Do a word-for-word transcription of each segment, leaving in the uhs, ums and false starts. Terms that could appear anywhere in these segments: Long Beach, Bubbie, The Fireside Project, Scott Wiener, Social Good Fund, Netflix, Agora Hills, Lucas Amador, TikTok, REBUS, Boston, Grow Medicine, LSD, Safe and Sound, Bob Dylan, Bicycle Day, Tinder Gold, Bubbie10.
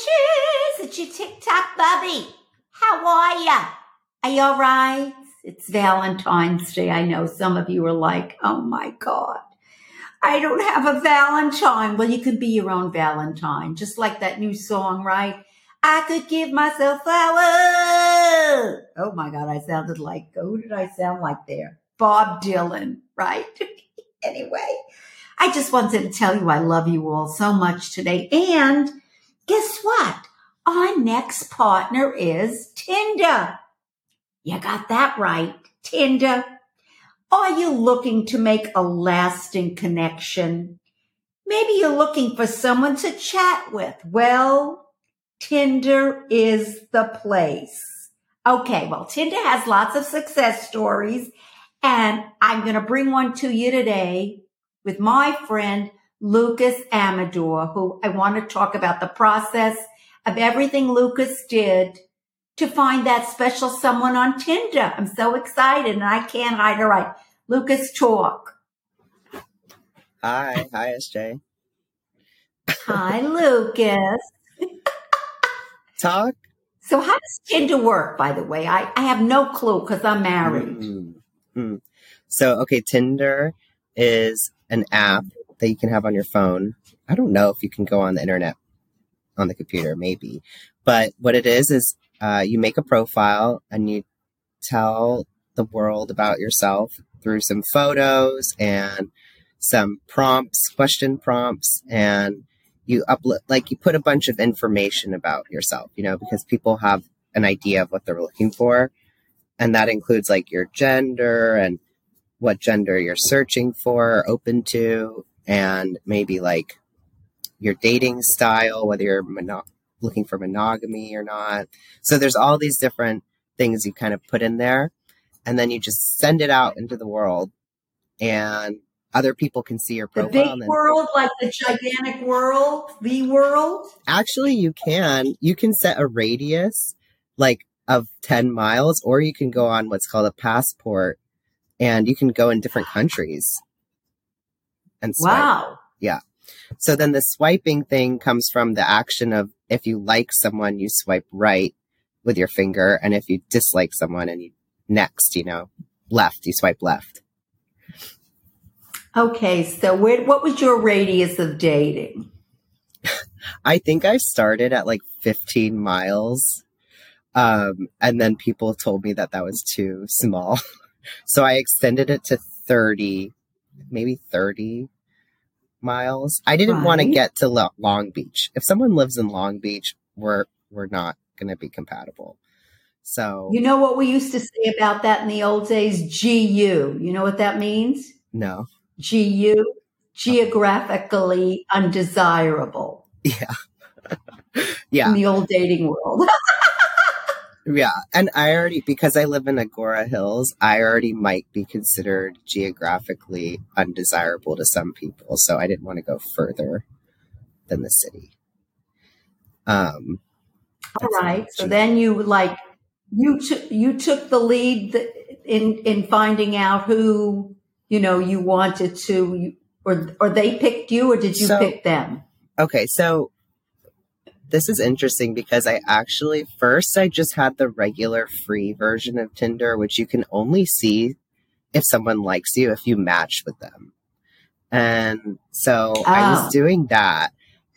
bitches, it's your TikTok Bubbie. How are ya? Are you all right? It's Valentine's Day. I know some of you are like, oh my God, I don't have a Valentine. Well, you can be your own Valentine, just like that new song, right? I could give myself flowers. Oh my God, I sounded like, who did I sound like there? Bob Dylan, right? Anyway, I just wanted to tell you I love you all so much today. And guess what? Our next partner is Tinder. You got that right, Tinder. Are you looking to make a lasting connection? Maybe you're looking for someone to chat with. Well, Tinder is the place. Okay, well, Tinder has lots of success stories, and I'm going to bring one to you today with my friend, Lucas Amador, who I want to talk about the process of everything Lucas did to find that special someone on Tinder. I'm so excited and I can't hide. All right, Lucas, talk. Hi. Hi, S J. Hi, Lucas. Talk. So how does Tinder work, by the way? I, I have no clue because I'm married. Mm-hmm. So, okay, Tinder is an app that you can have on your phone. I don't know if you can go on the internet, on the computer, maybe. But what it is is Uh, you make a profile and you tell the world about yourself through some photos and some prompts, question prompts, and you upload, like you put a bunch of information about yourself, you know, because people have an idea of what they're looking for. And that includes like your gender and what gender you're searching for or open to, and maybe like your dating style, whether you're mono- looking for monogamy or not. So there's all these different things you kind of put in there, and then you just send it out into the world, and other people can see your profile. The big then, world, like the gigantic world, the world? Actually, you can. You can set a radius like of ten miles, or you can go on what's called a passport, and you can go in different countries. And swipe. Wow. Yeah. So then the swiping thing comes from the action of, if you like someone, you swipe right with your finger. And if you dislike someone and you next, you know, left, you swipe left. Okay. So where, what was your radius of dating? I think I started at like fifteen miles. Um, and then people told me that that was too small. So I extended it to thirty, maybe thirty. Miles. I didn't right. want to get to Lo- Long Beach. If someone lives in Long Beach, we're we're not going to be compatible. So you know what we used to say about that in the old days? G U. You know what that means? No. G U. Geographically undesirable. Yeah. Yeah. In the old dating world. Yeah, and I already, because I live in Agora Hills, I already might be considered geographically undesirable to some people, so I didn't want to go further than the city. Um, All right, so then you like you t- you took the lead in in finding out who you know you wanted to, or or they picked you, or did you so, pick them? Okay, so. This is interesting because I actually, first I just had the regular free version of Tinder, which you can only see if someone likes you, if you match with them. And so oh. I was doing that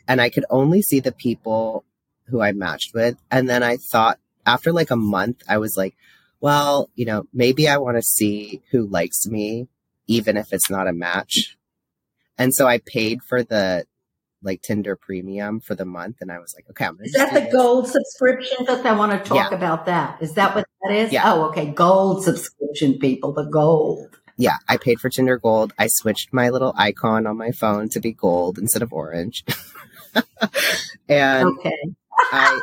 and I could only see the people who I matched with. And then I thought after like a month, I was like, well, you know, maybe I want to see who likes me, even if it's not a match. And so I paid for the like Tinder Premium for the month. And I was like, okay, I'm going to Is that the this. Gold subscription? Because I want to talk yeah. about that. Is that what that is? Yeah. Oh, okay. Gold subscription, people, the gold. Yeah. I paid for Tinder Gold. I switched my little icon on my phone to be gold instead of orange. and okay. I,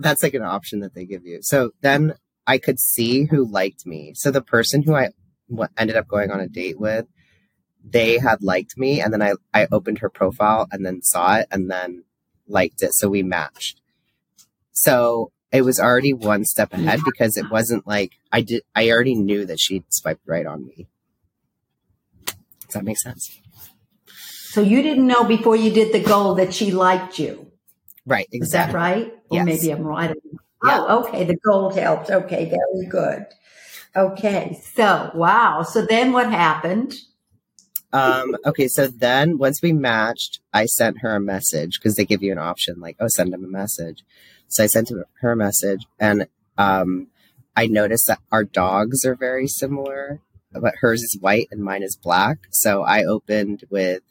that's like an option that they give you. So then I could see who liked me. So the person who I w- ended up going on a date with, they had liked me, and then I, I opened her profile and then saw it and then liked it. So we matched. So it was already one step ahead because it wasn't like I did. I already knew that she swiped right on me. Does that make sense? So you didn't know before you did the goal that she liked you. Right. Exactly. Is that right? Yes. Or maybe I'm right. Yeah. Oh, okay. The gold helped. Okay. Very good. Okay. So, wow. So then what happened? Um, okay. So then once we matched, I sent her a message because they give you an option like, oh, send them a message. So I sent her a message and, um, I noticed that our dogs are very similar, but hers is white and mine is black. So I opened with,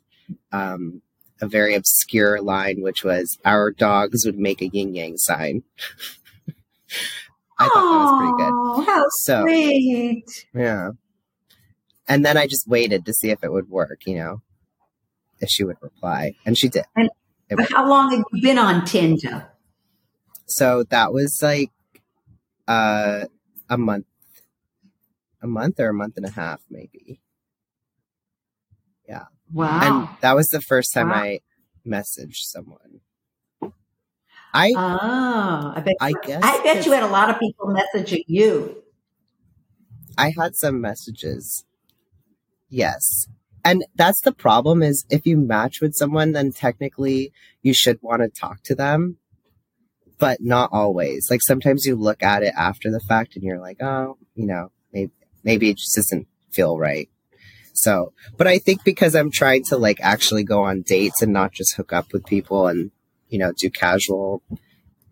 um, a very obscure line, which was our dogs would make a yin yang sign. I Aww, thought that was pretty good. How so, sweet. Yeah. And then I just waited to see if it would work, you know, if she would reply. And she did. And how long have you been on Tinder? So that was like uh, a month, a month or a month and a half, maybe. Yeah. Wow. And that was the first time wow. I messaged someone. I oh, I bet, I you, guess I bet you had a lot of people messaging you. I had some messages. Yes. And that's the problem is if you match with someone, then technically you should want to talk to them, but not always. Like sometimes you look at it after the fact and you're like, oh, you know, maybe, maybe it just doesn't feel right. So, but I think because I'm trying to like actually go on dates and not just hook up with people and, you know, do casual,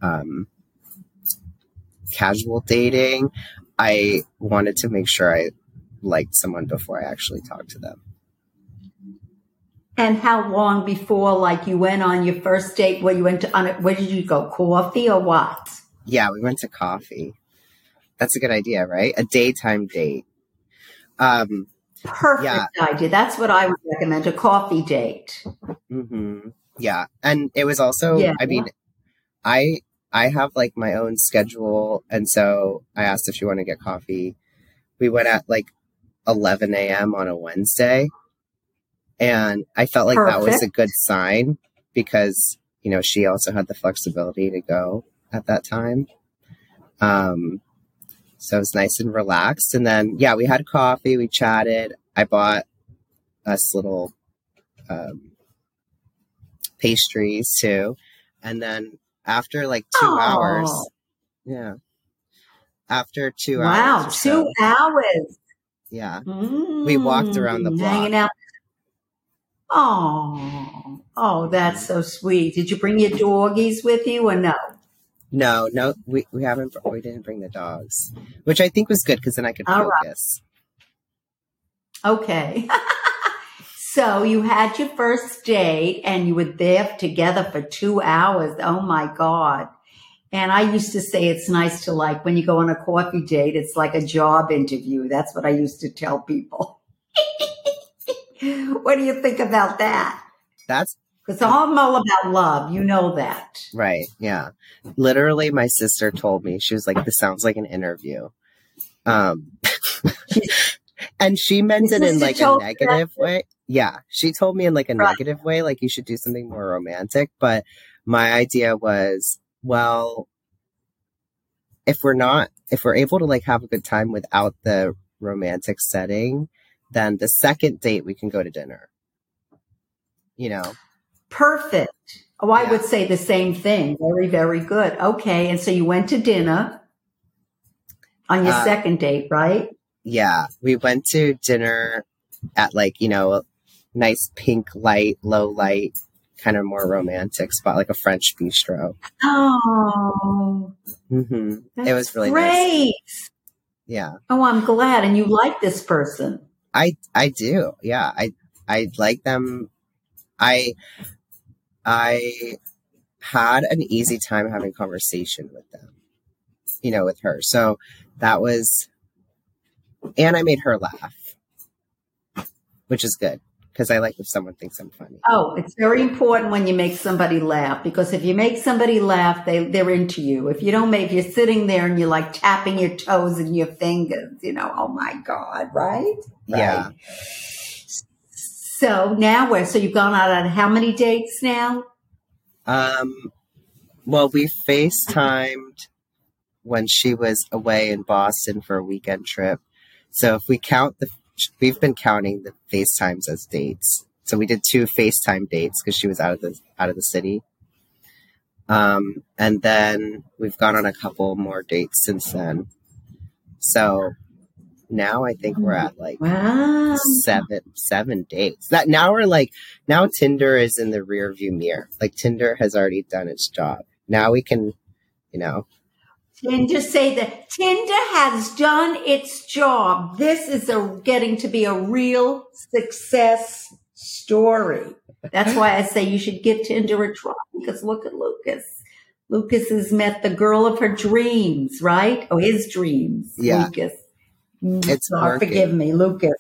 um, casual dating, I wanted to make sure I liked someone before I actually talked to them. And how long before, like you went on your first date where you went to, on a, where did you go? Coffee or what? Yeah, we went to coffee. That's a good idea, right? A daytime date. Um, Perfect yeah. idea. That's what I would recommend, a coffee date. Mm-hmm. Yeah. And it was also, yeah. I mean, I, I have like my own schedule. And so I asked if she wanted to get coffee. We went at like eleven a.m. on a Wednesday. And I felt like Perfect. that was a good sign because, you know, she also had the flexibility to go at that time. Um, so it was nice and relaxed. And then, yeah, we had coffee, we chatted. I bought us little, um, pastries too. And then after like two Aww. hours, yeah, after two wow, hours, wow, two so, hours. Yeah. Mm, we walked around the block. Hanging out. Oh, oh, that's so sweet. Did you bring your doggies with you or no? No, no, we, we haven't, we didn't bring the dogs, which I think was good because then I could All focus. Right. Okay. So you had your first date and you were there together for two hours. Oh my God. And I used to say it's nice to like, when you go on a coffee date, it's like a job interview. That's what I used to tell people. What do you think about that? That's because I'm all about love. You know that. Right. Yeah. Literally, my sister told me, she was like, this sounds like an interview. Um, and she meant it in like a negative way. Yeah. She told me in like a right. negative way, like you should do something more romantic. But my idea was, well, if we're not, if we're able to like have a good time without the romantic setting, then the second date we can go to dinner, you know? Perfect. Oh, I yeah. would say the same thing. Very, very good. Okay. And so you went to dinner on your uh, second date, right? Yeah. We went to dinner at like, you know, a nice pink light, low light, kind of more romantic spot, like a French bistro. Oh, mm-hmm. It was really great. Nice. Yeah. Oh, I'm glad. And you like this person. I, I do. Yeah. I, I like them. I, I had an easy time having conversation with them, you know, with her. So that was, and I made her laugh, which is good because I like if someone thinks I'm funny. Oh, it's very important when you make somebody laugh, because if you make somebody laugh, they, they're into you. If you don't make, if you're sitting there and you're like tapping your toes and your fingers, you know, oh my God. Right. Right. Yeah. So now where, so you've gone out on how many dates now? Um, well, we FaceTimed when she was away in Boston for a weekend trip. So if we count the, we've been counting the FaceTimes as dates. So we did two FaceTime dates because she was out of the, out of the city. Um, and then we've gone on a couple more dates since then. So now I think we're at like wow. seven, seven dates that now we're like, now Tinder is in the rear view mirror. Like Tinder has already done its job. Now we can, you know, and just say that Tinder has done its job. This is a, getting to be a real success story. That's why I say you should give Tinder a try, because look at Lucas. Lucas has met the girl of her dreams, right? Oh, his dreams. Yeah. Lucas. It's oh, working. Forgive me, Lucas.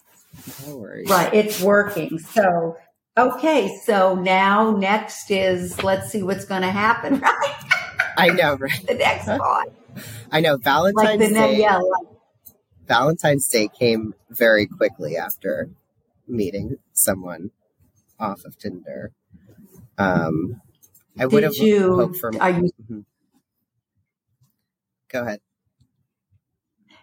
No worries. Right. It's working. So, okay. So now next is, let's see what's going to happen, right? I know, right? The next part. I know. Valentine's like the, Day. Yeah, like, Valentine's Day came very quickly after meeting someone off of Tinder. Um, I would have you, hoped for. Are you, mm-hmm. Go ahead.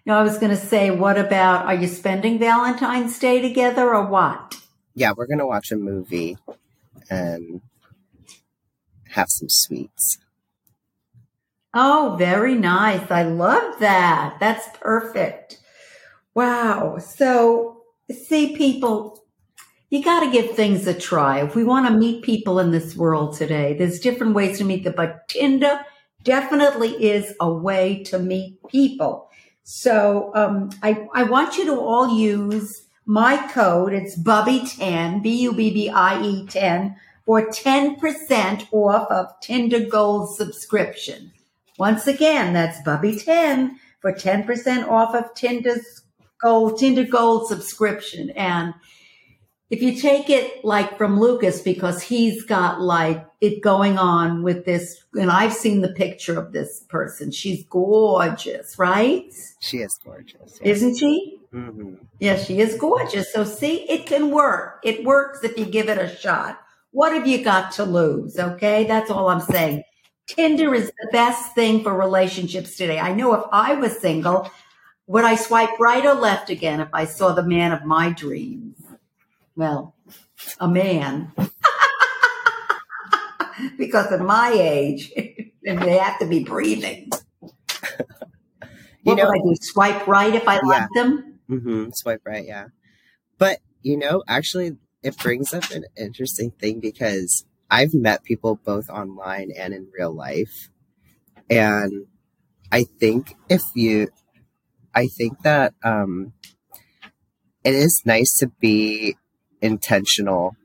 No, I was going to say, what about? Are you spending Valentine's Day together or what? Yeah, we're going to watch a movie and have some sweets. Oh, very nice. I love that. That's perfect. Wow. So, see, people, you got to give things a try. If we want to meet people in this world today, there's different ways to meet them, but Tinder definitely is a way to meet people. So, um, I, I want you to all use my code. It's Bubbie ten, B U B B I E ten, for ten percent off of Tinder Gold subscription. Once again, that's Bubbie ten for ten percent off of Tinder's Gold, Tinder Gold subscription. And if you take it like from Lucas, because he's got like it going on with this, and I've seen the picture of this person. She's gorgeous, right? She is gorgeous. Yes. Isn't she? Mm-hmm. Yeah, she is gorgeous. So see, it can work. It works if you give it a shot. What have you got to lose? Okay, that's all I'm saying. Tinder is the best thing for relationships today. I know if I was single, would I swipe right or left again if I saw the man of my dreams? Well, a man. Because at my age, they have to be breathing. What you know, would I do? Swipe right if I yeah. liked them? Mm-hmm. Swipe right, yeah. But, you know, actually, it brings up an interesting thing because I've met people both online and in real life. And I think if you, I think that um, it is nice to be intentional,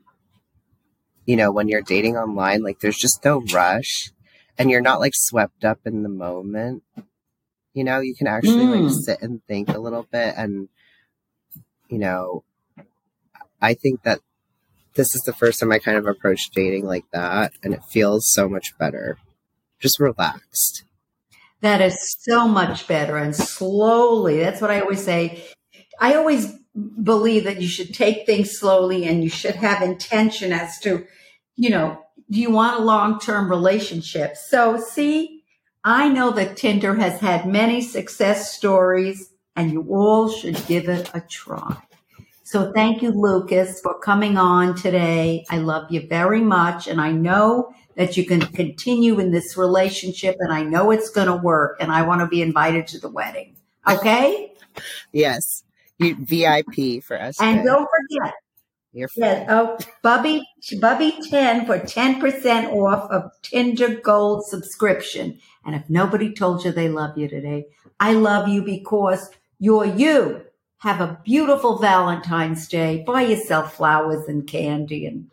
you know, when you're dating online, like there's just no rush and you're not like swept up in the moment, you know, you can actually mm. like sit and think a little bit. And, you know, I think that this is the first time I kind of approached dating like that, and it feels so much better. Just relaxed. That is so much better, and slowly. That's what I always say. I always believe that you should take things slowly, and you should have intention as to, you know, do you want a long-term relationship? So, see, I know that Tinder has had many success stories, and you all should give it a try. So thank you, Lucas, for coming on today. I love you very much. And I know that you can continue in this relationship, and I know it's going to work. And I want to be invited to the wedding. Okay? Yes. You, V I P for us. And don't forget. You're yeah, oh, Bubbie, Bubbie ten for ten percent off of Tinder Gold subscription. And if nobody told you they love you today, I love you because you're you. Have a beautiful Valentine's Day. Buy yourself flowers and candy. And,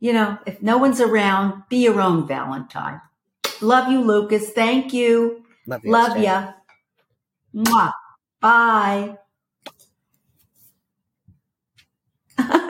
you know, if no one's around, be your own Valentine. Love you, Lucas. Thank you. Love you. Love ya. Mwah. Bye.